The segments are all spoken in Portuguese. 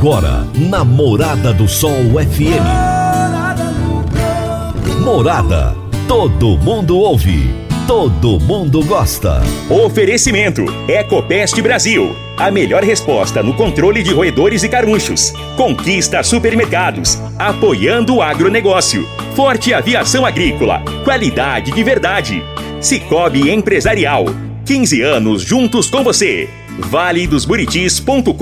agora na Morada do Sol FM. Morada, todo mundo ouve, todo mundo gosta. Oferecimento Ecopest Brasil, a melhor resposta no controle de roedores e carunchos. Conquista Supermercados, apoiando o agronegócio. Forte Aviação Agrícola, qualidade de verdade. Sicoob Empresarial, 15 anos juntos com você. Vale dos Buritis.com.br,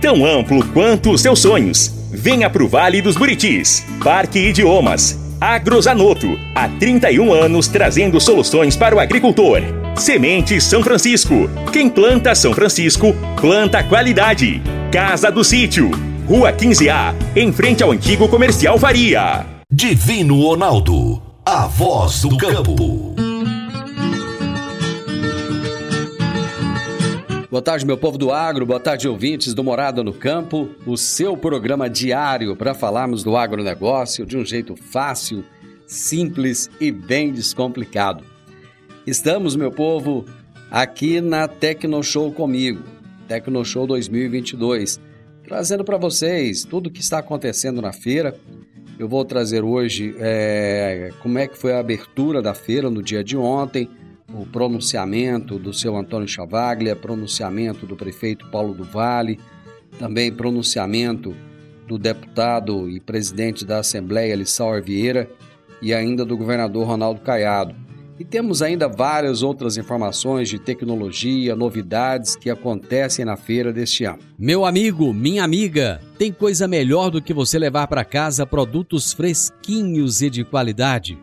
tão amplo quanto os seus sonhos. Venha pro Vale dos Buritis. Parque Idiomas. Agro Zanotto, há 31 anos trazendo soluções para o agricultor. Sementes São Francisco, quem planta São Francisco, planta qualidade. Casa do Sítio, Rua 15A, em frente ao antigo comercial Faria. Divino Ronaldo, a voz do campo. Boa tarde, meu povo do agro, boa tarde, ouvintes do Morada no Campo, o seu programa diário para falarmos do agronegócio de um jeito fácil, simples e bem descomplicado. Estamos, meu povo, aqui na Tecno Show comigo, Tecno Show 2022, trazendo para vocês tudo o que está acontecendo na feira. Eu vou trazer hoje como é que foi a abertura da feira no dia de ontem, o pronunciamento do seu Antônio Chavaglia, pronunciamento do prefeito Paulo do Vale, também pronunciamento do deputado e presidente da Assembleia, Lissauer Vieira, e ainda do governador Ronaldo Caiado. E temos ainda várias outras informações de tecnologia, novidades que acontecem na feira deste ano. Meu amigo, minha amiga, tem coisa melhor do que você levar para casa produtos fresquinhos e de qualidade?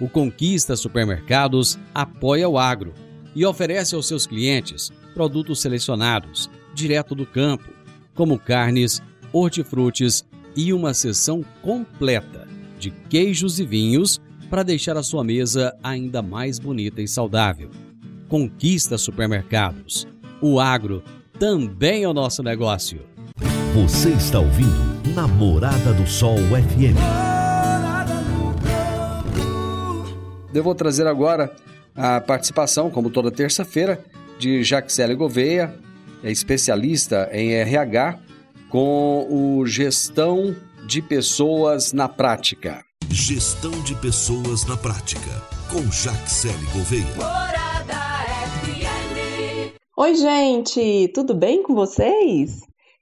O Conquista Supermercados apoia o agro e oferece aos seus clientes produtos selecionados, direto do campo, como carnes, hortifrutis e uma seção completa de queijos e vinhos para deixar a sua mesa ainda mais bonita e saudável. Conquista Supermercados. O agro também é o nosso negócio. Você está ouvindo na Morada do Sol FM. Eu vou trazer agora a participação, como toda terça-feira, de Jacqueline Gouveia, especialista em RH, com o Gestão de Pessoas na Prática. Gestão de Pessoas na Prática, com Jacqueline Gouveia. Morada FM. Oi, gente! Tudo bem com vocês?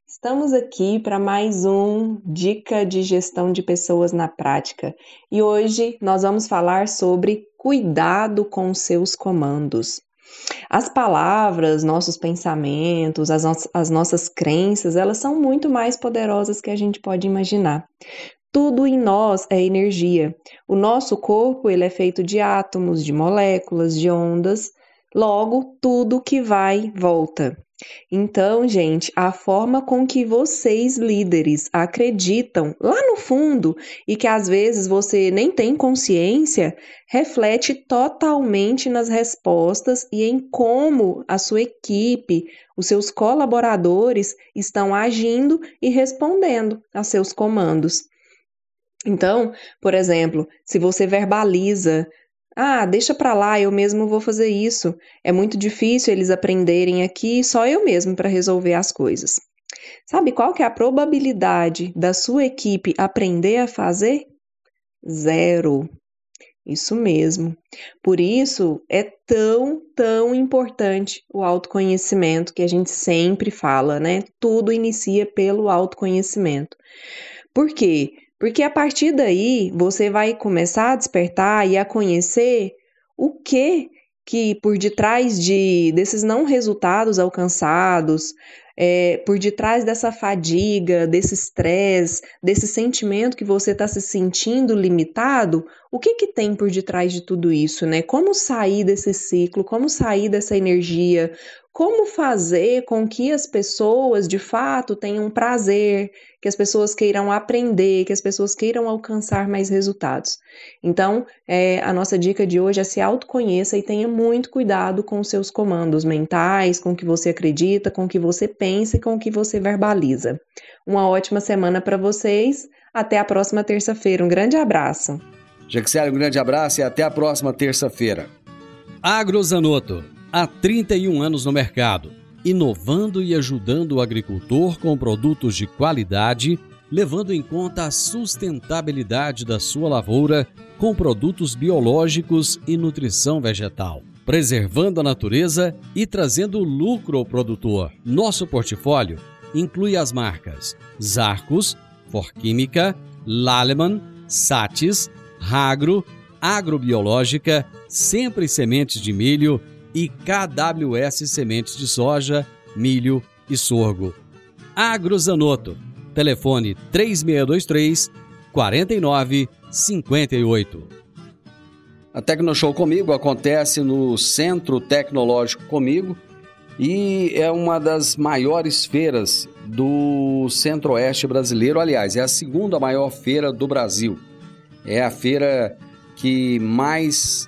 Estamos aqui para mais um Dica de Gestão de Pessoas na Prática e hoje nós vamos falar sobre cuidado com seus comandos. As palavras, nossos pensamentos, as nossas crenças, elas são muito mais poderosas que a gente pode imaginar. Tudo em nós é energia. O nosso corpo ele é feito de átomos, de moléculas, de ondas, logo tudo que vai volta. Então, gente, a forma com que vocês, líderes, acreditam lá no fundo e que às vezes você nem tem consciência, reflete totalmente nas respostas e em como a sua equipe, os seus colaboradores estão agindo e respondendo a seus comandos. Então, por exemplo, se você verbaliza: ah, deixa pra lá, eu mesmo vou fazer isso. É muito difícil eles aprenderem aqui, só eu mesmo para resolver as coisas. Sabe qual que é a probabilidade da sua equipe aprender a fazer? 0. Isso mesmo. Por isso é tão importante o autoconhecimento, que a gente sempre fala, né? Tudo inicia pelo autoconhecimento. Por quê? Porque a partir daí, você vai começar a despertar e a conhecer o que por detrás desses não resultados alcançados, por detrás dessa fadiga, desse estresse, desse sentimento que você está se sentindo limitado, o que tem por detrás de tudo isso, né? Como sair desse ciclo, como sair dessa energia, como fazer com que as pessoas, de fato, tenham prazer, que as pessoas queiram aprender, que as pessoas queiram alcançar mais resultados. Então, a nossa dica de hoje é: se autoconheça e tenha muito cuidado com os seus comandos mentais, com o que você acredita, com o que você pensa e com o que você verbaliza. Uma ótima semana para vocês. Até a próxima terça-feira. Um grande abraço. Jaxele, um grande abraço e até a próxima terça-feira. Agro Zanotto. Há 31 anos no mercado, inovando e ajudando o agricultor com produtos de qualidade, levando em conta a sustentabilidade da sua lavoura com produtos biológicos e nutrição vegetal, preservando a natureza e trazendo lucro ao produtor. Nosso portfólio inclui as marcas Zarcos, Forquímica, Laleman, Satis, Hagro, Agrobiológica, Sempre Sementes de Milho e KWS Sementes de Soja, Milho e Sorgo. Agro Zanotto, telefone 3623-4958. A Tecno Show Comigo acontece no Centro Tecnológico Comigo e é uma das maiores feiras do Centro-Oeste brasileiro. Aliás, é a segunda maior feira do Brasil. É a feira que mais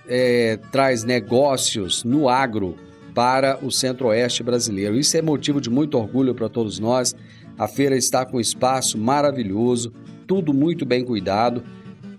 traz negócios no agro para o Centro-Oeste brasileiro. Isso é motivo de muito orgulho para todos nós. A feira está com espaço maravilhoso, tudo muito bem cuidado.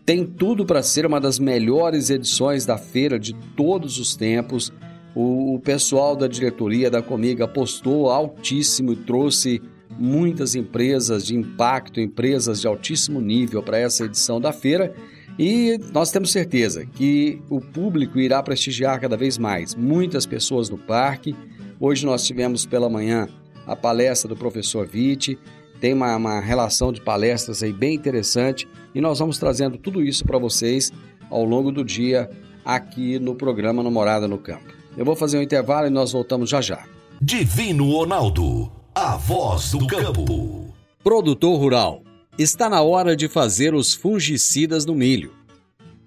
Tem tudo para ser uma das melhores edições da feira de todos os tempos. O pessoal da diretoria da Comigo apostou altíssimo e trouxe muitas empresas de impacto, empresas de altíssimo nível para essa edição da feira. E nós temos certeza que o público irá prestigiar cada vez mais. Muitas pessoas no parque. Hoje nós tivemos pela manhã a palestra do professor Vitti. Tem uma relação de palestras aí bem interessante e nós vamos trazendo tudo isso para vocês ao longo do dia aqui no programa Morada no Campo. Eu vou fazer um intervalo e nós voltamos já já. Divino Ronaldo, a voz do campo. Produtor rural, está na hora de fazer os fungicidas no milho.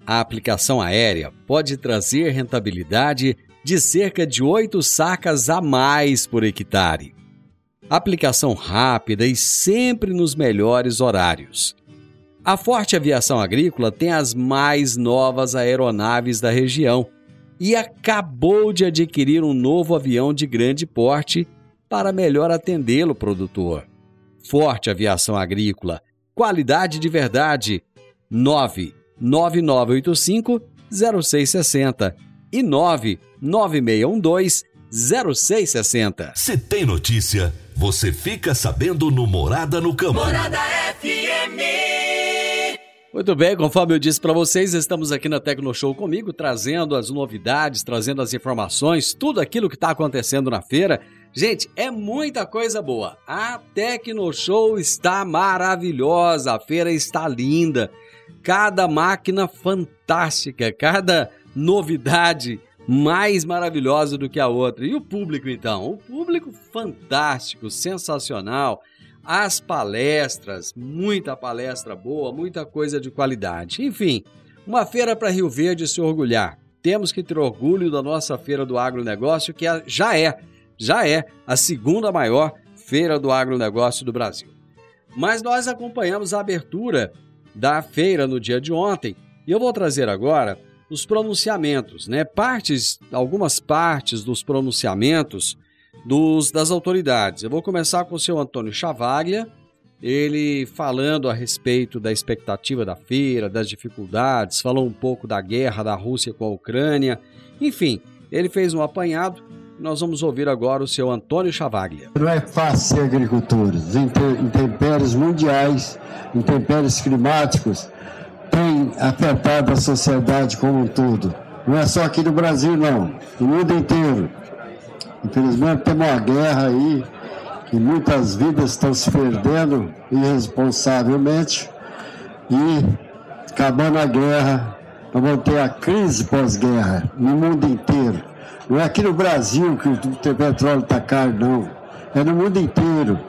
A aplicação aérea pode trazer rentabilidade de cerca de 8 sacas a mais por hectare. Aplicação rápida e sempre nos melhores horários. A Forte Aviação Agrícola tem as mais novas aeronaves da região e acabou de adquirir um novo avião de grande porte para melhor atendê-lo, produtor. Forte Aviação Agrícola, qualidade de verdade. 99985-0660 e 99612-0660. Se tem notícia, você fica sabendo no Morada no Campo. Morada FM. Muito bem, conforme eu disse para vocês, estamos aqui na Tecno Show Comigo, trazendo as novidades, trazendo as informações, tudo aquilo que está acontecendo na feira. Gente, é muita coisa boa. A Tecno Show está maravilhosa, a feira está linda. Cada máquina fantástica, cada novidade mais maravilhosa do que a outra. E o público, então? O público fantástico, sensacional. As palestras, muita palestra boa, muita coisa de qualidade. Enfim, uma feira para Rio Verde se orgulhar. Temos que ter orgulho da nossa Feira do Agronegócio, que já é a segunda maior Feira do Agronegócio do Brasil. Mas nós acompanhamos a abertura da feira no dia de ontem e eu vou trazer agora os pronunciamentos, né? Algumas partes dos pronunciamentos das autoridades. Eu vou começar com o senhor Antônio Chavaglia, ele falando a respeito da expectativa da feira, das dificuldades, falou um pouco da guerra da Rússia com a Ucrânia, enfim, ele fez um apanhado. Nós vamos ouvir agora o senhor Antônio Chavaglia. Não é fácil ser agricultor, intempéries mundiais, intempéries climáticos, tem afetado a sociedade como um todo. Não é só aqui no Brasil, não. No mundo inteiro. Infelizmente, tem uma guerra aí que muitas vidas estão se perdendo irresponsavelmente e, acabando a guerra, nós vamos ter a crise pós-guerra no mundo inteiro. Não é aqui no Brasil que o petróleo está caro, não. É no mundo inteiro.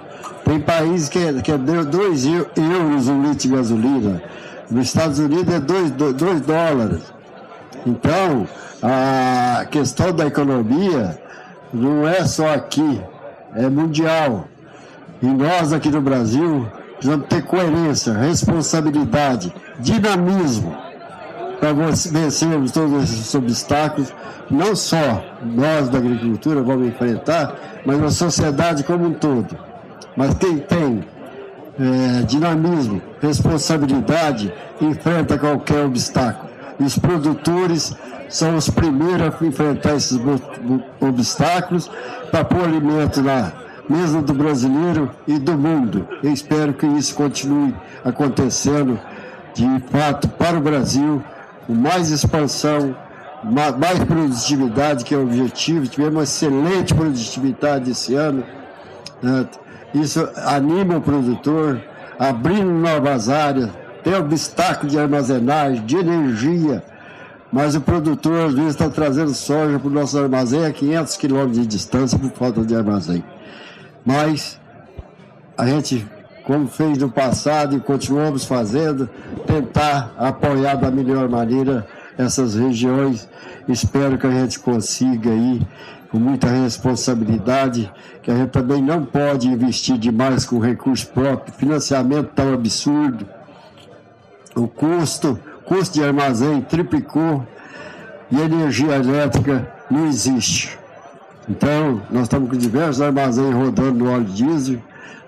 Tem países que deu 2 euros um litro de gasolina. Nos Estados Unidos é 2 dólares. Então, a questão da economia não é só aqui, é mundial. E nós aqui no Brasil precisamos ter coerência, responsabilidade, dinamismo para vencermos todos esses obstáculos. Não só nós da agricultura vamos enfrentar, mas a sociedade como um todo. Mas quem tem dinamismo, responsabilidade, enfrenta qualquer obstáculo. Os produtores são os primeiros a enfrentar esses obstáculos para pôr alimento na mesa do brasileiro e do mundo. Eu espero que isso continue acontecendo, de fato, para o Brasil, com mais expansão, mais produtividade, que é o objetivo. Tivemos uma excelente produtividade esse ano, né? Isso anima o produtor, abrindo novas áreas, tem obstáculo de armazenagem, de energia, mas o produtor às vezes está trazendo soja para o nosso armazém a 500 quilômetros de distância por falta de armazém. Mas a gente, como fez no passado e continuamos fazendo, tentar apoiar da melhor maneira essas regiões. Espero que a gente consiga aí, com muita responsabilidade, que a gente também não pode investir demais com recurso próprio, financiamento tão absurdo, o custo de armazém triplicou e energia elétrica não existe. Então, nós estamos com diversos armazéns rodando no óleo diesel,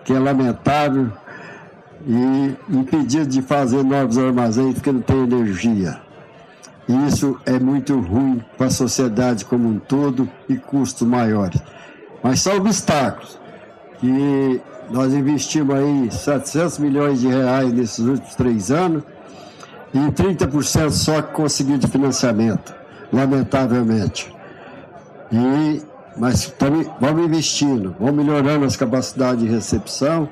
que é lamentável, e impedido de fazer novos armazéns porque não tem energia. E isso é muito ruim para a sociedade como um todo e custos maiores. Mas são obstáculos que nós investimos aí 700 milhões de reais nesses últimos 3 anos e 30% só conseguiu de financiamento, lamentavelmente. Mas também vamos investindo, vamos melhorando as capacidades de recepção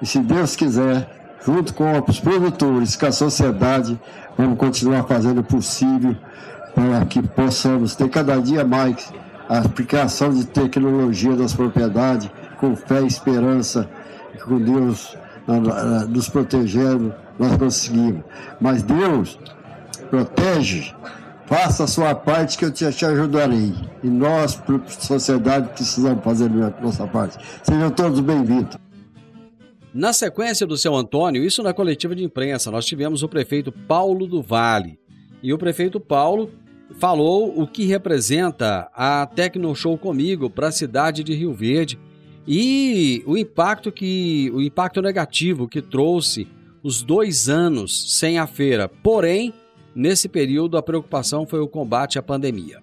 e, se Deus quiser, junto com os produtores, com a sociedade, vamos continuar fazendo o possível para que possamos ter cada dia mais a aplicação de tecnologia das propriedades, com fé e esperança, com Deus nos protegendo, nós conseguimos. Mas Deus protege, faça a sua parte que eu te ajudarei. E nós, sociedade, precisamos fazer a nossa parte. Sejam todos bem-vindos. Na sequência do seu Antônio, isso na coletiva de imprensa, nós tivemos o prefeito Paulo do Vale. E o prefeito Paulo falou o que representa a Tecno Show Comigo para a cidade de Rio Verde e o impacto negativo que trouxe os 2 anos sem a feira. Porém, nesse período, a preocupação foi o combate à pandemia.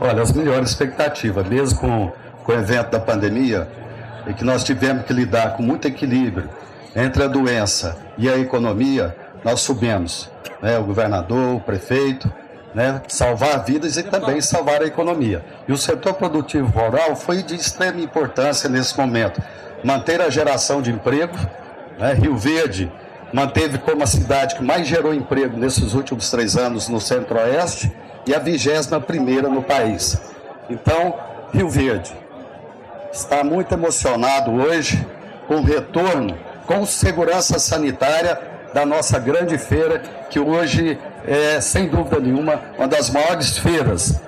Olha, as melhores expectativas, mesmo com o evento da pandemia, é que nós tivemos que lidar com muito equilíbrio entre a doença e a economia. Nós subimos, né, o governador, o prefeito, né, salvar vidas e também salvar a economia. E o setor produtivo rural foi de extrema importância nesse momento. Manter a geração de emprego, né, Rio Verde manteve como a cidade que mais gerou emprego nesses últimos 3 anos no Centro-Oeste e a 21ª no país. Então, Rio Verde está muito emocionado hoje com o retorno, com segurança sanitária da nossa grande feira, que hoje é, sem dúvida nenhuma, uma das maiores feiras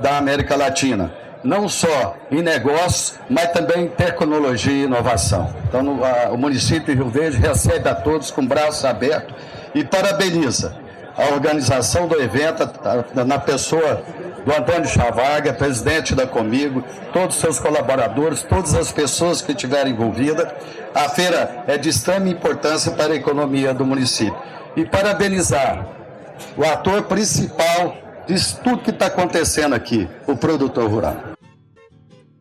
da América Latina. Não só em negócios, mas também em tecnologia e inovação. Então, o município de Rio Verde recebe a todos com braços abertos e parabeniza a organização do evento, na pessoa do Antônio Chavaglia, presidente da Comigo, todos os seus colaboradores, todas as pessoas que estiveram envolvidas. A feira é de extrema importância para a economia do município. E parabenizar o ator principal disso tudo que está acontecendo aqui, o produtor rural.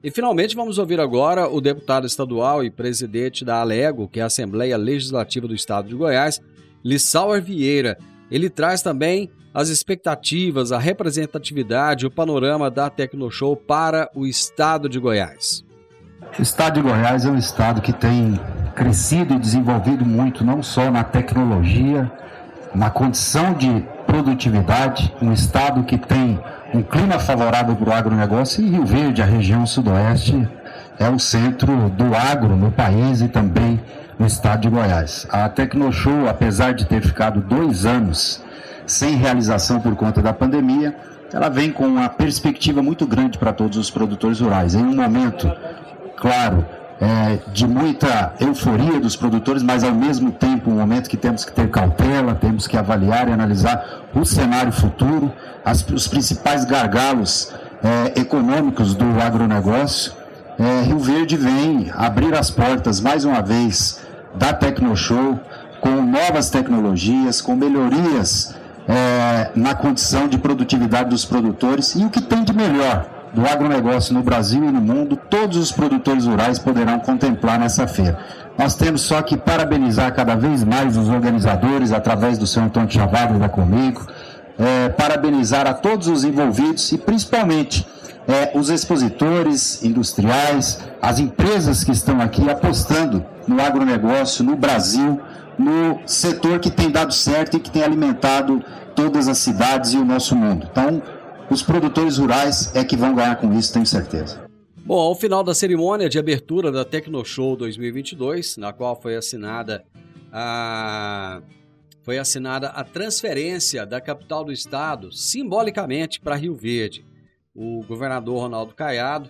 E finalmente vamos ouvir agora o deputado estadual e presidente da ALEGO, que é a Assembleia Legislativa do Estado de Goiás, Lissauer Vieira. Ele traz também as expectativas, a representatividade, o panorama da Tecnoshow para o Estado de Goiás. O Estado de Goiás é um Estado que tem crescido e desenvolvido muito, não só na tecnologia, na condição de produtividade, um Estado que tem um clima favorável para o agronegócio, e Rio Verde, a região sudoeste, é o centro do agro no país e também no estado de Goiás. A Tecnoshow, apesar de ter ficado 2 anos sem realização por conta da pandemia, ela vem com uma perspectiva muito grande para todos os produtores rurais. Em um momento, claro, de muita euforia dos produtores, mas ao mesmo tempo um momento que temos que ter cautela, temos que avaliar e analisar o cenário futuro, os principais gargalos econômicos do agronegócio. Rio Verde vem abrir as portas, mais uma vez, da Tecnoshow, com novas tecnologias, com melhorias na condição de produtividade dos produtores, e o que tem de melhor do agronegócio no Brasil e no mundo, todos os produtores rurais poderão contemplar nessa feira. Nós temos só que parabenizar cada vez mais os organizadores, através do senhor Antônio Chavaglia da Comigo, parabenizar a todos os envolvidos e principalmente os expositores industriais, as empresas que estão aqui apostando no agronegócio, no Brasil, no setor que tem dado certo e que tem alimentado todas as cidades e o nosso mundo. Então, os produtores rurais é que vão ganhar com isso, tenho certeza. Bom, ao final da cerimônia de abertura da Tecno Show 2022, na qual foi assinada a transferência da capital do estado, simbolicamente, para Rio Verde. O governador Ronaldo Caiado,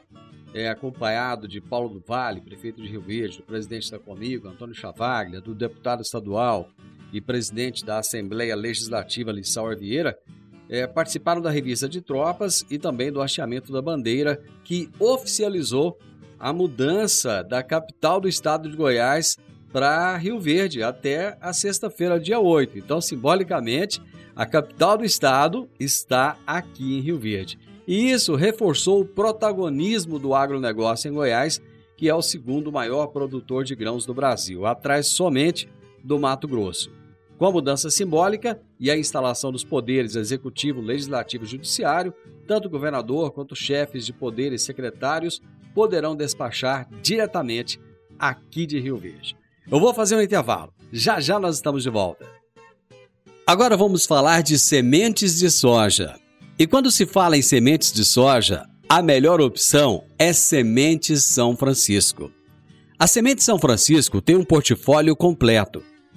acompanhado de Paulo do Vale, prefeito de Rio Verde, do presidente da Comigo, Antônio Chavaglia, do deputado estadual e presidente da Assembleia Legislativa, Lissauer Vieira, participaram da revista de tropas e também do hasteamento da bandeira, que oficializou a mudança da capital do estado de Goiás para Rio Verde até a sexta-feira, dia 8. Então, simbolicamente, a capital do estado está aqui em Rio Verde. E isso reforçou o protagonismo do agronegócio em Goiás, que é o segundo maior produtor de grãos do Brasil, atrás somente do Mato Grosso. Com a mudança simbólica e a instalação dos poderes executivo, legislativo e judiciário, tanto o governador quanto chefes de poderes e secretários poderão despachar diretamente aqui de Rio Verde. Eu vou fazer um intervalo. Já já nós estamos de volta. Agora vamos falar de sementes de soja. E quando se fala em sementes de soja, a melhor opção é Sementes São Francisco. A Sementes São Francisco tem um portfólio completo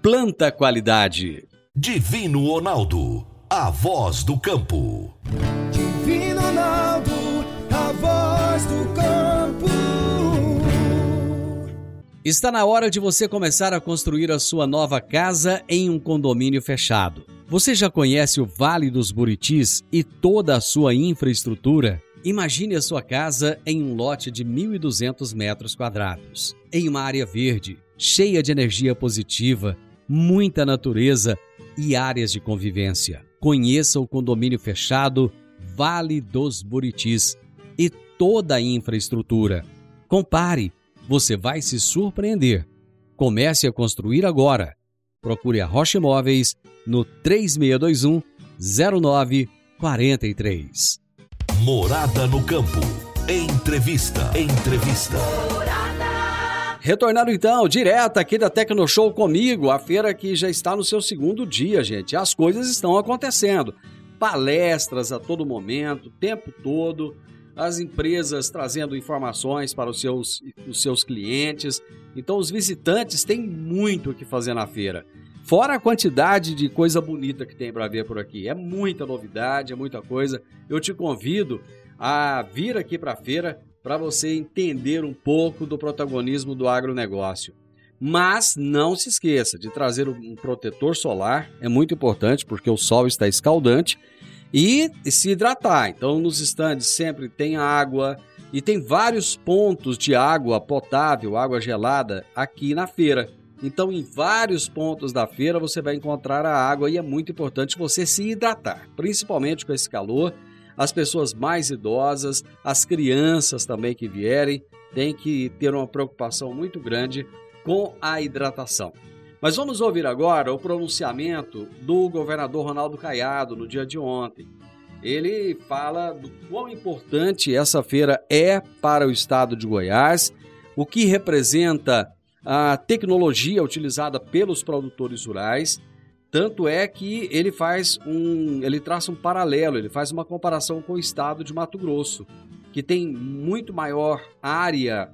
planta qualidade. Divino Ronaldo, a voz do campo. Divino Ronaldo, a voz do campo. Está na hora de você começar a construir a sua nova casa em um condomínio fechado. Você já conhece o Vale dos Buritis e toda a sua infraestrutura? Imagine a sua casa em um lote de 1.200 metros quadrados, em uma área verde, cheia de energia positiva, muita natureza e áreas de convivência. Conheça o condomínio fechado Vale dos Buritis e toda a infraestrutura. Compare, você vai se surpreender. Comece a construir agora. Procure a Rocha Imóveis no 3621-0943. Morada no Campo. Entrevista. Morada. Retornando então, direto aqui da Tecno Show Comigo, a feira que já está no seu segundo dia, gente. As coisas estão acontecendo. Palestras a todo momento, o tempo todo. As empresas trazendo informações para os seus clientes. Então, os visitantes têm muito o que fazer na feira. Fora a quantidade de coisa bonita que tem para ver por aqui. É muita novidade, é muita coisa. Eu te convido a vir aqui para a feira para você entender um pouco do protagonismo do agronegócio. Mas não se esqueça de trazer um protetor solar. É muito importante porque o sol está escaldante. E se hidratar. Então, nos estandes sempre tem água. E tem vários pontos de água potável, água gelada aqui na feira. Então, em vários pontos da feira, você vai encontrar a água e é muito importante você se hidratar, principalmente com esse calor. As pessoas mais idosas, as crianças também que vierem, têm que ter uma preocupação muito grande com a hidratação. Mas vamos ouvir agora o pronunciamento do governador Ronaldo Caiado no dia de ontem. Ele fala do quão importante essa feira é para o estado de Goiás, o que representa a tecnologia utilizada pelos produtores rurais, tanto é que ele traça um paralelo, ele faz uma comparação com o estado de Mato Grosso, que tem muito maior área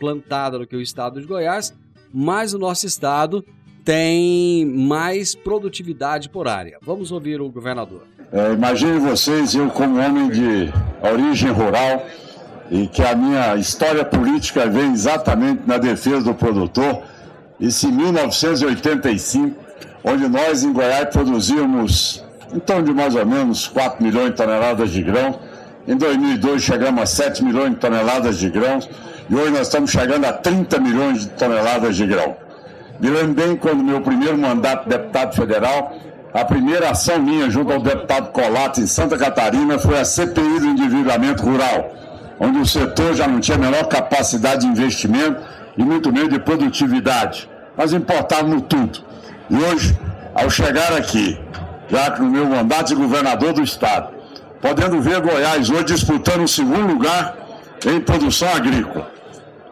plantada do que o estado de Goiás, mas o nosso estado tem mais produtividade por área. Vamos ouvir o governador. Imaginem vocês, eu como homem de origem rural, e que a minha história política vem exatamente na defesa do produtor. Isso em 1985, onde nós em Goiás produzíamos em torno de mais ou menos 4 milhões de toneladas de grão. Em 2002 chegamos a 7 milhões de toneladas de grãos e hoje nós estamos chegando a 30 milhões de toneladas de grão. Me lembro bem quando meu primeiro mandato de deputado federal, a primeira ação minha junto ao deputado Colato em Santa Catarina foi a CPI do endividamento rural, onde o setor já não tinha a menor capacidade de investimento e muito menos de produtividade. Nós importávamos tudo. E hoje, ao chegar aqui, já no meu mandato de governador do estado, podendo ver Goiás hoje disputando o segundo lugar em produção agrícola.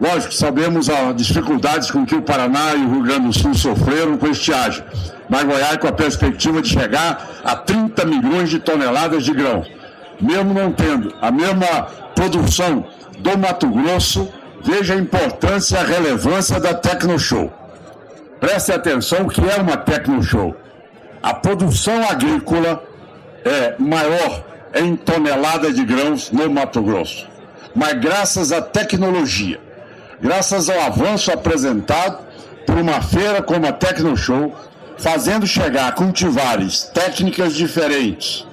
Lógico, sabemos as dificuldades com que o Paraná e o Rio Grande do Sul sofreram com a estiagem, mas Goiás com a perspectiva de chegar a 30 milhões de toneladas de grão. Mesmo não tendo a mesma produção do Mato Grosso, veja a importância e a relevância da Tecno Show. Preste atenção o que é uma Tecno Show. A produção agrícola é maior em tonelada de grãos no Mato Grosso. Mas graças à tecnologia, graças ao avanço apresentado por uma feira como a Tecno Show, fazendo chegar cultivares, técnicas diferentes,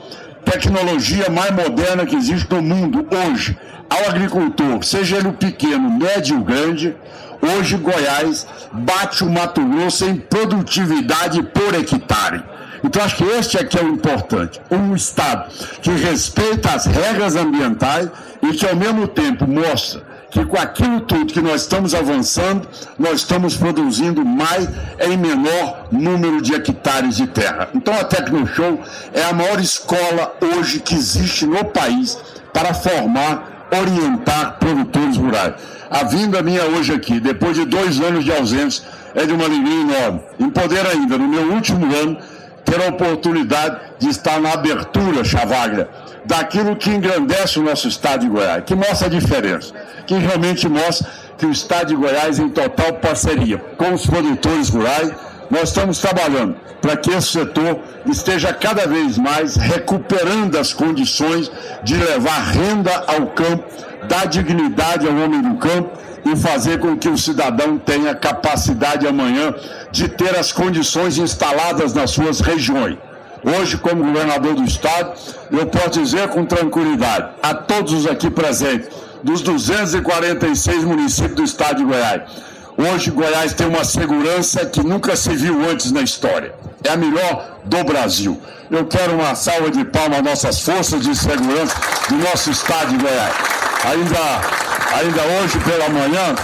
tecnologia mais moderna que existe no mundo hoje, ao agricultor, seja ele o pequeno, médio ou grande, hoje Goiás bate o Mato Grosso em produtividade por hectare. Então acho que este aqui é o importante, um estado que respeita as regras ambientais e que ao mesmo tempo mostra que com aquilo tudo que nós estamos avançando, nós estamos produzindo mais em menor número de hectares de terra. Então a Tecno Show é a maior escola hoje que existe no país para formar, orientar produtores rurais. A vinda minha hoje aqui, depois de 2 anos de ausência, é de uma alegria enorme. Em poder ainda, no meu último ano, ter a oportunidade de estar na abertura, Chavaglia, daquilo que engrandece o nosso estado de Goiás, que mostra a diferença, que realmente mostra que o estado de Goiás em total parceria com os produtores rurais, nós estamos trabalhando para que esse setor esteja cada vez mais recuperando as condições de levar renda ao campo, dar dignidade ao homem do campo e fazer com que o cidadão tenha capacidade amanhã de ter as condições instaladas nas suas regiões. Hoje, como governador do estado, eu posso dizer com tranquilidade a todos os aqui presentes, dos 246 municípios do estado de Goiás, hoje Goiás tem uma segurança que nunca se viu antes na história. É a melhor do Brasil. Eu quero uma salva de palmas às nossas forças de segurança do nosso estado de Goiás. Ainda hoje pela manhã,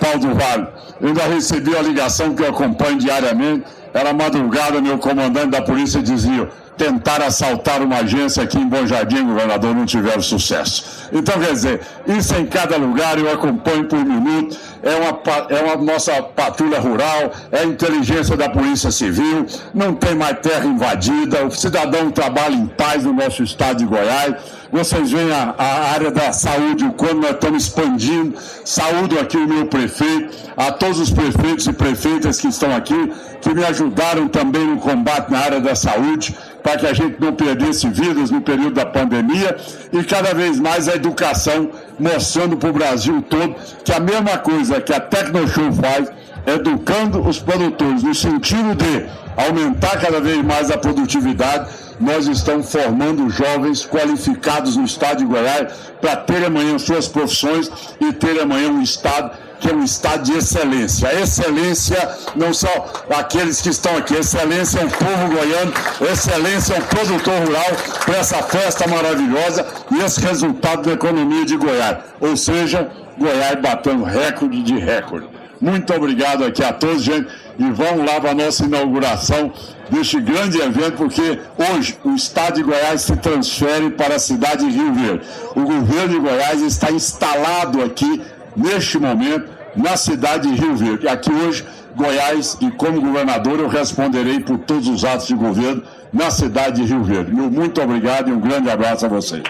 Paulo do Vale, eu ainda recebi a ligação que eu acompanho diariamente. Era madrugada, meu comandante da polícia dizia: tentaram assaltar uma agência aqui em Bom Jardim, governador, não tiveram sucesso. Então, quer dizer, isso em cada lugar, eu acompanho por minuto, é uma nossa patrulha rural, é a inteligência da Polícia Civil, não tem mais terra invadida, o cidadão trabalha em paz no nosso estado de Goiás. Vocês veem a área da saúde, o quanto nós estamos expandindo. Saúdo aqui o meu prefeito, a todos os prefeitos e prefeitas que estão aqui, que me ajudaram também no combate na área da saúde, para que a gente não perdesse vidas no período da pandemia, e cada vez mais a educação, mostrando para o Brasil todo que a mesma coisa que a Tecno Show faz, educando os produtores no sentido de aumentar cada vez mais a produtividade, nós estamos formando jovens qualificados no estado de Goiás para terem amanhã suas profissões e terem amanhã um estado que é um estado de excelência. A excelência não são aqueles que estão aqui, a excelência é o povo goiano, a excelência é o produtor rural para essa festa maravilhosa e esse resultado da economia de Goiás. Ou seja, Goiás batendo recorde de recorde. Muito obrigado aqui a todos, gente, e vamos lá para a nossa inauguração deste grande evento, porque hoje o estado de Goiás se transfere para a cidade de Rio Verde. O governo de Goiás está instalado aqui, neste momento, na cidade de Rio Verde. Aqui hoje, Goiás, e como governador, eu responderei por todos os atos de governo na cidade de Rio Verde. Meu muito obrigado e um grande abraço a vocês.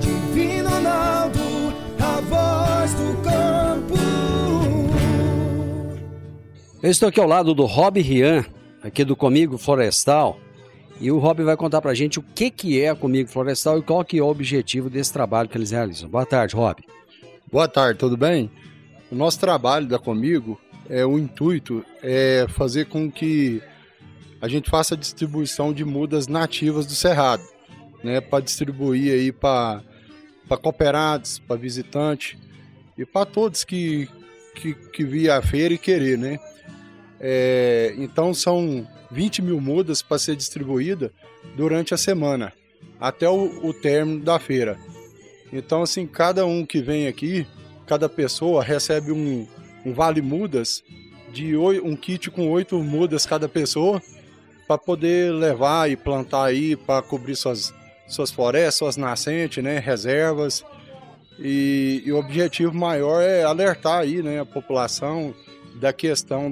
Divino Ronaldo, a voz do campo. Eu estou aqui ao lado do Rob Rian, aqui do Comigo Florestal, E o Rob vai contar pra gente o que é a Comigo Florestal e qual que é o objetivo desse trabalho que eles realizam. Boa tarde, Rob. Boa tarde, tudo bem? O nosso trabalho da Comigo, o intuito é fazer com que a gente faça a distribuição de mudas nativas do Cerrado, né, para distribuir aí para cooperados, para visitantes e para todos que via a feira e querer, né? Então são 20 mil mudas para ser distribuída durante a semana, até o término da feira. Então assim, cada um que vem aqui, cada pessoa recebe um vale mudas, um kit com 8 mudas cada pessoa, para poder levar e plantar aí, para cobrir suas florestas, suas nascentes, né, reservas. E o objetivo maior é alertar aí, né, a população da questão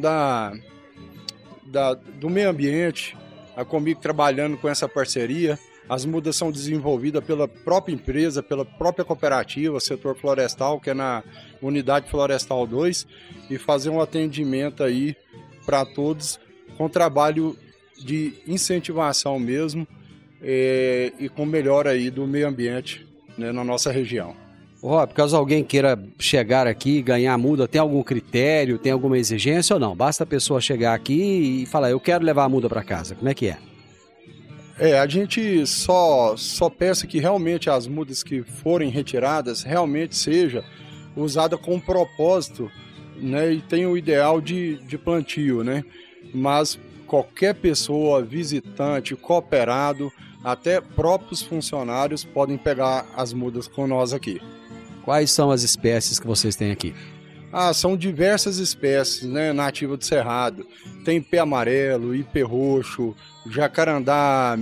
do meio ambiente. A Comigo trabalhando com essa parceria, as mudas são desenvolvidas pela própria empresa, pela própria cooperativa, setor florestal, que é na Unidade Florestal 2, e fazer um atendimento aí para todos com trabalho de incentivação mesmo e com melhora aí do meio ambiente, né, na nossa região. Rob, caso alguém queira chegar aqui e ganhar a muda, tem algum critério, tem alguma exigência ou não? Basta a pessoa chegar aqui e falar, eu quero levar a muda para casa. Como é que é? A gente só peça que realmente as mudas que forem retiradas realmente seja usada com propósito, né, e tenha o ideal de plantio, né? Mas qualquer pessoa, visitante, cooperado, até próprios funcionários podem pegar as mudas com nós aqui. Quais são as espécies que vocês têm aqui? São diversas espécies, né, nativas do Cerrado. Tem ipê amarelo, ipê roxo, jacarandá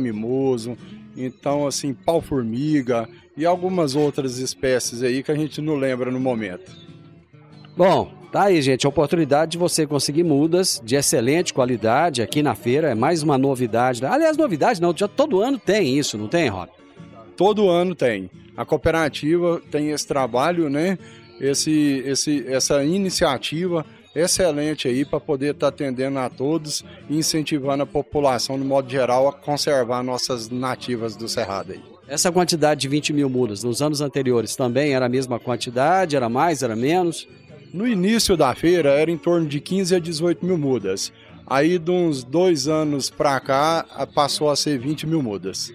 mimoso, então assim, pau-formiga e algumas outras espécies aí que a gente não lembra no momento. Bom, tá aí, gente, a oportunidade de você conseguir mudas de excelente qualidade aqui na feira. É mais uma novidade. Aliás, novidade não, já todo ano tem isso, não tem, Rob? Todo ano tem. A cooperativa tem esse trabalho, né? Essa iniciativa excelente aí para poder estar atendendo a todos e incentivando a população, no modo geral, a conservar nossas nativas do Cerrado aí. Essa quantidade de 20 mil mudas, nos anos anteriores também era a mesma quantidade, era mais, era menos? No início da feira era em torno de 15 a 18 mil mudas. Aí de uns 2 anos para cá passou a ser 20 mil mudas.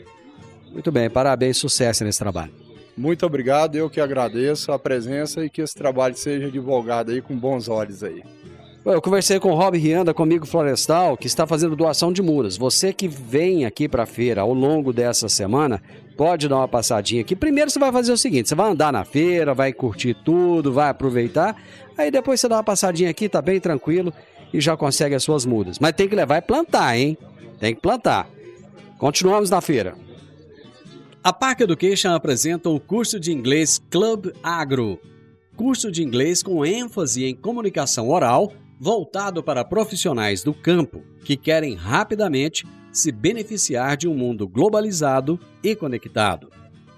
Muito bem, parabéns, sucesso nesse trabalho. Muito obrigado, eu que agradeço a presença e que esse trabalho seja divulgado aí com bons olhos aí. Bom, eu conversei com o Rob Rianda, Comigo Florestal, que está fazendo doação de mudas. Você que vem aqui para a feira ao longo dessa semana, pode dar uma passadinha aqui. Primeiro você vai fazer o seguinte, você vai andar na feira, vai curtir tudo, vai aproveitar, aí depois você dá uma passadinha aqui, tá bem tranquilo e já consegue as suas mudas. Mas tem que levar e plantar, hein? Tem que plantar. Continuamos na feira. A Park Education apresenta o curso de inglês Club Agro. Curso de inglês com ênfase em comunicação oral, voltado para profissionais do campo que querem rapidamente se beneficiar de um mundo globalizado e conectado.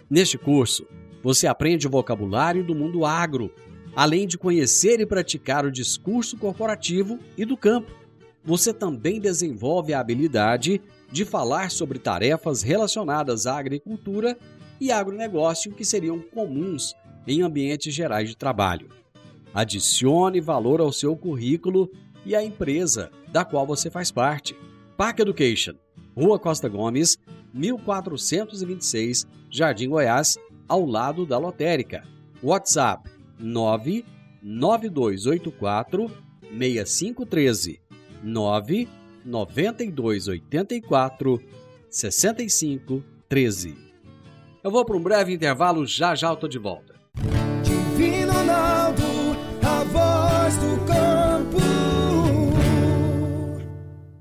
Neste curso, você aprende o vocabulário do mundo agro, além de conhecer e praticar o discurso corporativo e do campo. Você também desenvolve a habilidade de falar sobre tarefas relacionadas à agricultura e agronegócio que seriam comuns em ambientes gerais de trabalho. Adicione valor ao seu currículo e à empresa da qual você faz parte. Park Education, Rua Costa Gomes, 1426, Jardim Goiás, ao lado da lotérica. WhatsApp 99284 6513 99284 6513. Eu vou para um breve intervalo, já eu tô de volta. Divino Ronaldo, a voz do campo.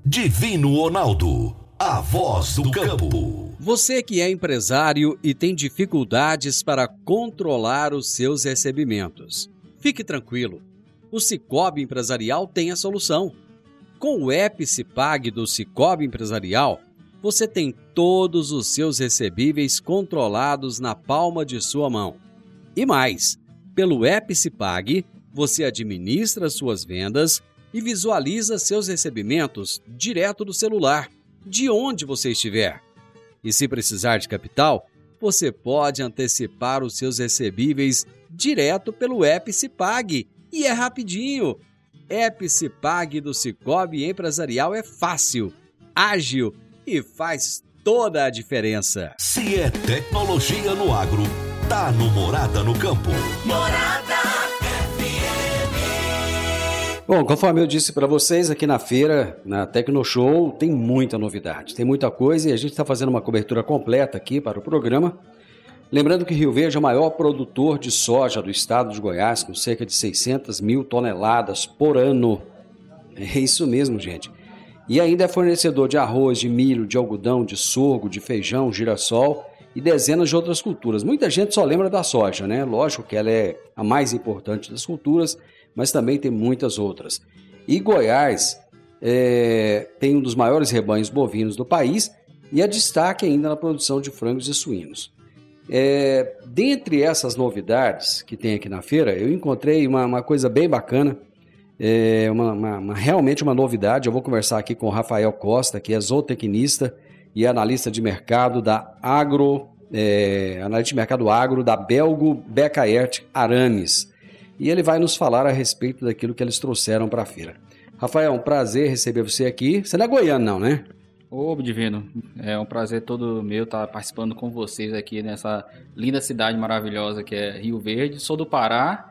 Divino Ronaldo, a voz do campo. Você que é empresário e tem dificuldades para controlar os seus recebimentos, fique tranquilo, o Sicoob Empresarial tem a solução. Com o app Cipag do Sicoob Empresarial, você tem todos os seus recebíveis controlados na palma de sua mão. E mais, pelo app Cipag, você administra suas vendas e visualiza seus recebimentos direto do celular, de onde você estiver. E se precisar de capital, você pode antecipar os seus recebíveis direto pelo app Cipag. E é rapidinho. App Cipag do Sicoob Empresarial é fácil, ágil e faz toda a diferença. Se é tecnologia no agro, tá no Morada no Campo. Morada FM. Bom, conforme eu disse para vocês, aqui na feira, na Tecno Show, tem muita novidade, tem muita coisa e a gente está fazendo uma cobertura completa aqui para o programa. Lembrando que Rio Verde é o maior produtor de soja do estado de Goiás, com cerca de 600 mil toneladas por ano. É isso mesmo, gente. E ainda é fornecedor de arroz, de milho, de algodão, de sorgo, de feijão, girassol e dezenas de outras culturas. Muita gente só lembra da soja, né? Lógico que ela é a mais importante das culturas, mas também tem muitas outras. E Goiás tem um dos maiores rebanhos bovinos do país e é destaque ainda na produção de frangos e suínos. Dentre essas novidades que tem aqui na feira, eu encontrei uma coisa bem bacana, realmente uma novidade. Eu vou conversar aqui com o Rafael Costa, que é zootecnista e analista de mercado agro da Belgo Bekaert Arames. E ele vai nos falar a respeito daquilo que eles trouxeram para a feira. Rafael, é um prazer receber você aqui. Você não é goiano, não, né? Ô, Divino, é um prazer todo meu estar participando com vocês aqui nessa linda cidade maravilhosa que é Rio Verde. Sou do Pará,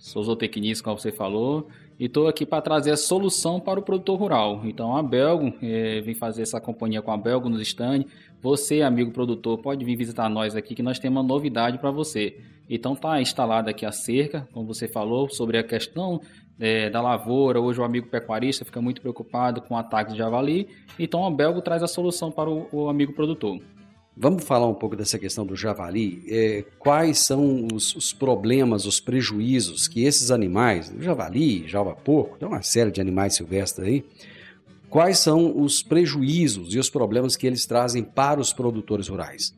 sou zootecnista, como você falou, e estou aqui para trazer a solução para o produtor rural. Então, a Belgo, vim fazer essa companhia com a Belgo nos stands. Você, amigo produtor, pode vir visitar nós aqui, que nós temos uma novidade para você. Então, está instalada aqui a cerca, como você falou, sobre a questão da lavoura. Hoje o amigo pecuarista fica muito preocupado com ataques de javali, então a Belgo traz a solução para o amigo produtor. Vamos falar um pouco dessa questão do javali. Quais são os problemas, os prejuízos que esses animais, javali, javaporco, tem uma série de animais silvestres aí, quais são os prejuízos e os problemas que eles trazem para os produtores rurais?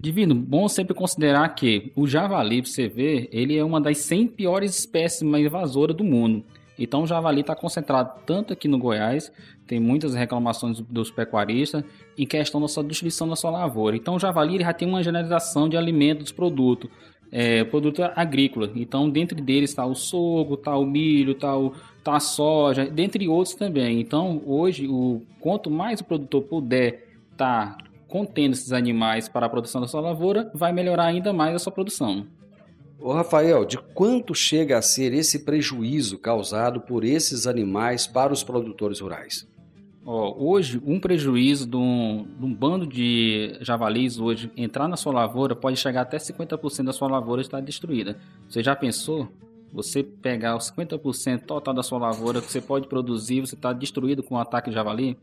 Divino, bom sempre considerar que o javali, pra você ver, ele é uma das 100 piores espécies mais invasoras do mundo. Então o javali está concentrado tanto aqui no Goiás, tem muitas reclamações dos pecuaristas, em questão da sua destruição da sua lavoura. Então o javali ele já tem uma generalização de alimentos, produtos, produto agrícola. Então dentro deles está o sorgo, está o milho, está a soja, dentre outros também. Então hoje, quanto mais o produtor puder estar contendo esses animais para a produção da sua lavoura, vai melhorar ainda mais a sua produção. Ô Rafael, de quanto chega a ser esse prejuízo causado por esses animais para os produtores rurais? Hoje, um prejuízo de um bando de javalis hoje entrar na sua lavoura pode chegar até 50% da sua lavoura estar destruída. Você já pensou? Você pegar os 50% total da sua lavoura que você pode produzir, você está destruído com um ataque de javali?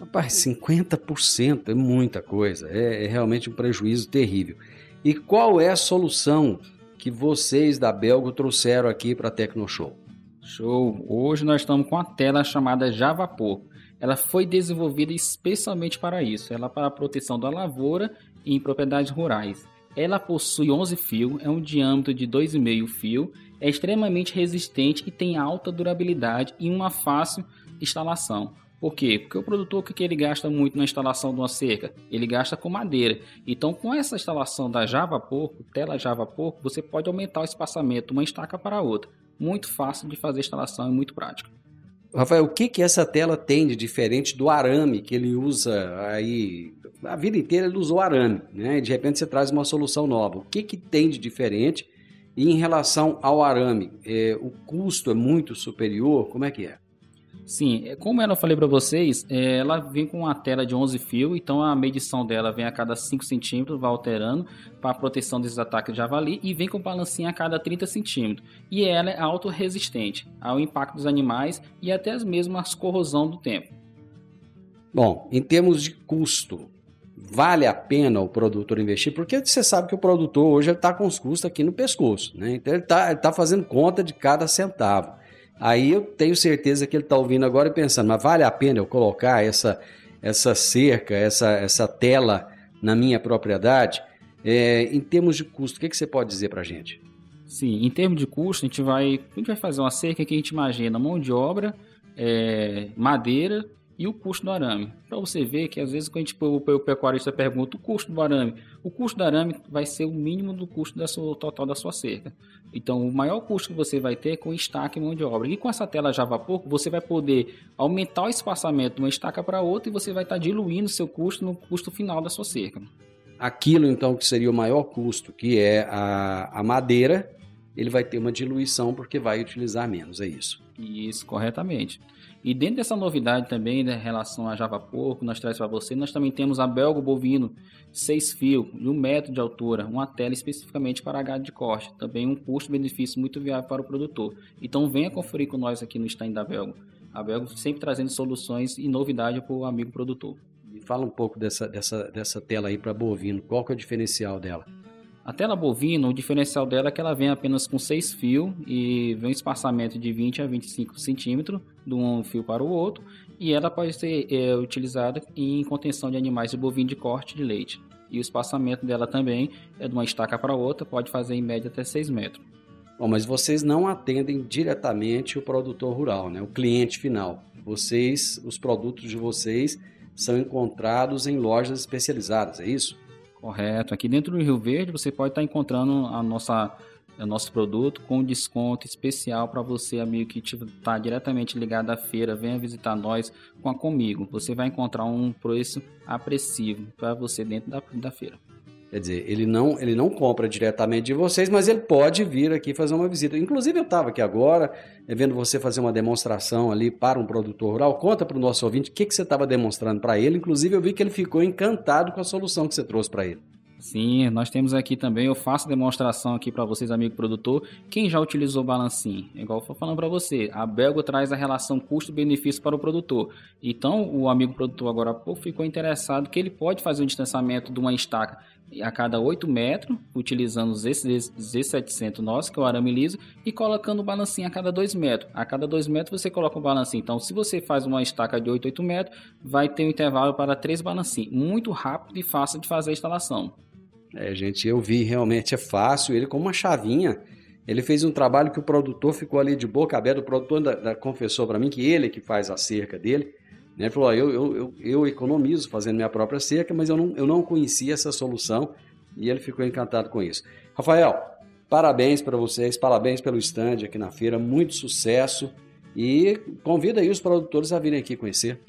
Rapaz, 50% é muita coisa, é realmente um prejuízo terrível. E qual é a solução que vocês da Belgo trouxeram aqui para a Tecno Show? Show! Hoje nós estamos com a tela chamada Javaporco. Ela foi desenvolvida especialmente para isso, ela é para a proteção da lavoura em propriedades rurais. Ela possui 11 fios, é um diâmetro de 2,5 fio, é extremamente resistente e tem alta durabilidade e uma fácil instalação. Por quê? Porque o produtor, que ele gasta muito na instalação de uma cerca? Ele gasta com madeira. Então, com essa instalação da Javaporco, tela Javaporco, você pode aumentar o espaçamento de uma estaca para a outra. Muito fácil de fazer a instalação e muito prático. Rafael, o que essa tela tem de diferente do arame que ele usa aí? A vida inteira ele usou arame, né? De repente você traz uma solução nova. O que tem de diferente? E em relação ao arame, o custo é muito superior? Como é que é? Sim, como eu falei para vocês, ela vem com uma tela de 11 fios, então a medição dela vem a cada 5 centímetros, vai alterando para a proteção desses ataques de javali e vem com balancinha a cada 30 centímetros. E ela é autorresistente ao impacto dos animais e até mesmo à corrosão do tempo. Bom, em termos de custo, vale a pena o produtor investir? Porque você sabe que o produtor hoje está com os custos aqui no pescoço, né? Então ele está fazendo conta de cada centavo. Aí eu tenho certeza que ele está ouvindo agora e pensando, mas vale a pena eu colocar essa cerca, essa tela na minha propriedade? Em termos de custo, o que você pode dizer para a gente? Sim, em termos de custo, a gente vai fazer uma cerca que a gente imagina mão de obra, madeira e o custo do arame. Para você ver que às vezes quando o pecuarista pergunta o custo do arame, o custo do arame vai ser o mínimo do custo total da sua cerca. Então o maior custo que você vai ter é com estaca e mão de obra. E com essa tela Javaporco você vai poder aumentar o espaçamento de uma estaca para outra e você vai estar diluindo o seu custo no custo final da sua cerca. Aquilo então que seria o maior custo, que é a madeira, ele vai ter uma diluição porque vai utilizar menos, é isso? Isso, corretamente. E dentro dessa novidade também, né, em relação a Javaporco, nós trazemos para você, nós também temos a Belgo Bovino, 6 fios, de 1 metro de altura, uma tela especificamente para gado de corte. Também um custo-benefício muito viável para o produtor. Então venha conferir com nós aqui no stand da Belgo. A Belgo sempre trazendo soluções e novidade para o amigo produtor. E fala um pouco dessa tela aí para bovino, qual que é o diferencial dela? A tela bovina, o diferencial dela é que ela vem apenas com 6 fios e vem um espaçamento de 20 a 25 centímetros de um fio para o outro, e ela pode ser utilizada em contenção de animais de bovino de corte de leite. E o espaçamento dela também é de uma estaca para outra, pode fazer em média até 6 metros. Bom, mas vocês não atendem diretamente o produtor rural, né? O cliente final. Os produtos de vocês são encontrados em lojas especializadas, é isso? Correto. Aqui dentro do Rio Verde você pode estar encontrando o nosso produto com desconto especial para você, amigo, que está diretamente ligado à feira. Venha visitar nós com a Comigo. Você vai encontrar um preço apreciável para você dentro da feira. Quer dizer, ele não compra diretamente de vocês, mas ele pode vir aqui fazer uma visita. Inclusive, eu estava aqui agora vendo você fazer uma demonstração ali para um produtor rural. Conta para o nosso ouvinte o que você estava demonstrando para ele. Inclusive, eu vi que ele ficou encantado com a solução que você trouxe para ele. Sim, nós temos aqui também, eu faço demonstração aqui para vocês, amigo produtor, quem já utilizou o balancinho, igual eu estou falando para você, a Belgo traz a relação custo-benefício para o produtor, então o amigo produtor agora há pouco ficou interessado que ele pode fazer um distanciamento de uma estaca a cada 8 metros, utilizando os Z700 nosso, que é o arame liso, e colocando o balancinho a cada 2 metros, a cada 2 metros você coloca o balancinho, então se você faz uma estaca de 8 metros, vai ter um intervalo para 3 balancinhos, muito rápido e fácil de fazer a instalação. É, gente, eu vi, realmente é fácil, ele com uma chavinha, ele fez um trabalho que o produtor ficou ali de boca aberta, o produtor ainda confessou para mim que ele é que faz a cerca dele, né? Ele falou, eu economizo fazendo minha própria cerca, mas eu não conhecia essa solução e ele ficou encantado com isso. Rafael, parabéns para vocês, parabéns pelo stand aqui na feira, muito sucesso e convida aí os produtores a virem aqui conhecer.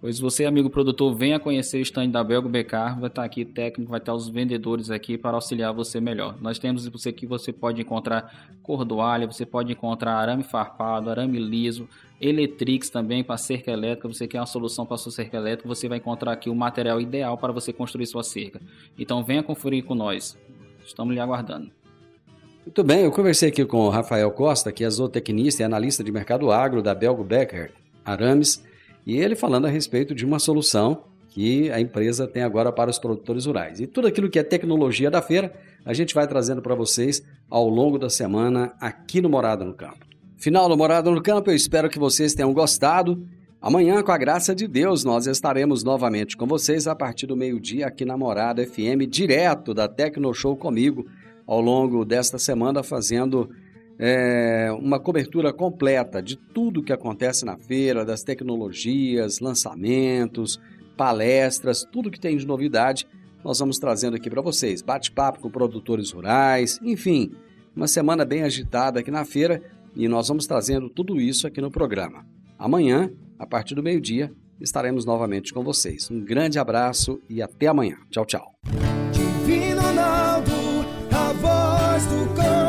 Pois você, amigo produtor, venha conhecer o stand da Belgo Bekaert, vai estar aqui técnico, vai estar os vendedores aqui para auxiliar você melhor. Nós temos aqui, você pode encontrar cordoalha, você pode encontrar arame farpado, arame liso, Eletrix também para cerca elétrica, você quer uma solução para sua cerca elétrica, você vai encontrar aqui o material ideal para você construir sua cerca. Então venha conferir com nós, estamos lhe aguardando. Muito bem, eu conversei aqui com o Rafael Costa, que é zootecnista e analista de mercado agro da Belgo Bekaert Arames, e ele falando a respeito de uma solução que a empresa tem agora para os produtores rurais. E tudo aquilo que é tecnologia da feira, a gente vai trazendo para vocês ao longo da semana aqui no Morada no Campo. Final do Morada no Campo, eu espero que vocês tenham gostado. Amanhã, com a graça de Deus, nós estaremos novamente com vocês a partir do meio-dia aqui na Morada FM, direto da Tecno Show comigo, ao longo desta semana fazendo... uma cobertura completa de tudo que acontece na feira, das tecnologias, lançamentos, palestras, tudo que tem de novidade, nós vamos trazendo aqui para vocês. Bate-papo com produtores rurais, enfim, uma semana bem agitada aqui na feira e nós vamos trazendo tudo isso aqui no programa. Amanhã, a partir do meio-dia, estaremos novamente com vocês. Um grande abraço e até amanhã. Tchau, tchau. Divino Ronaldo, a voz do campo.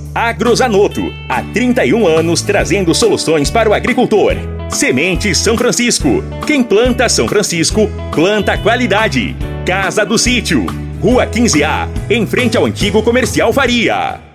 Agro Zanotto. Há 31 anos trazendo soluções para o agricultor. Sementes São Francisco. Quem planta São Francisco, planta qualidade. Casa do Sítio. Rua 15A, em frente ao antigo Comercial Faria.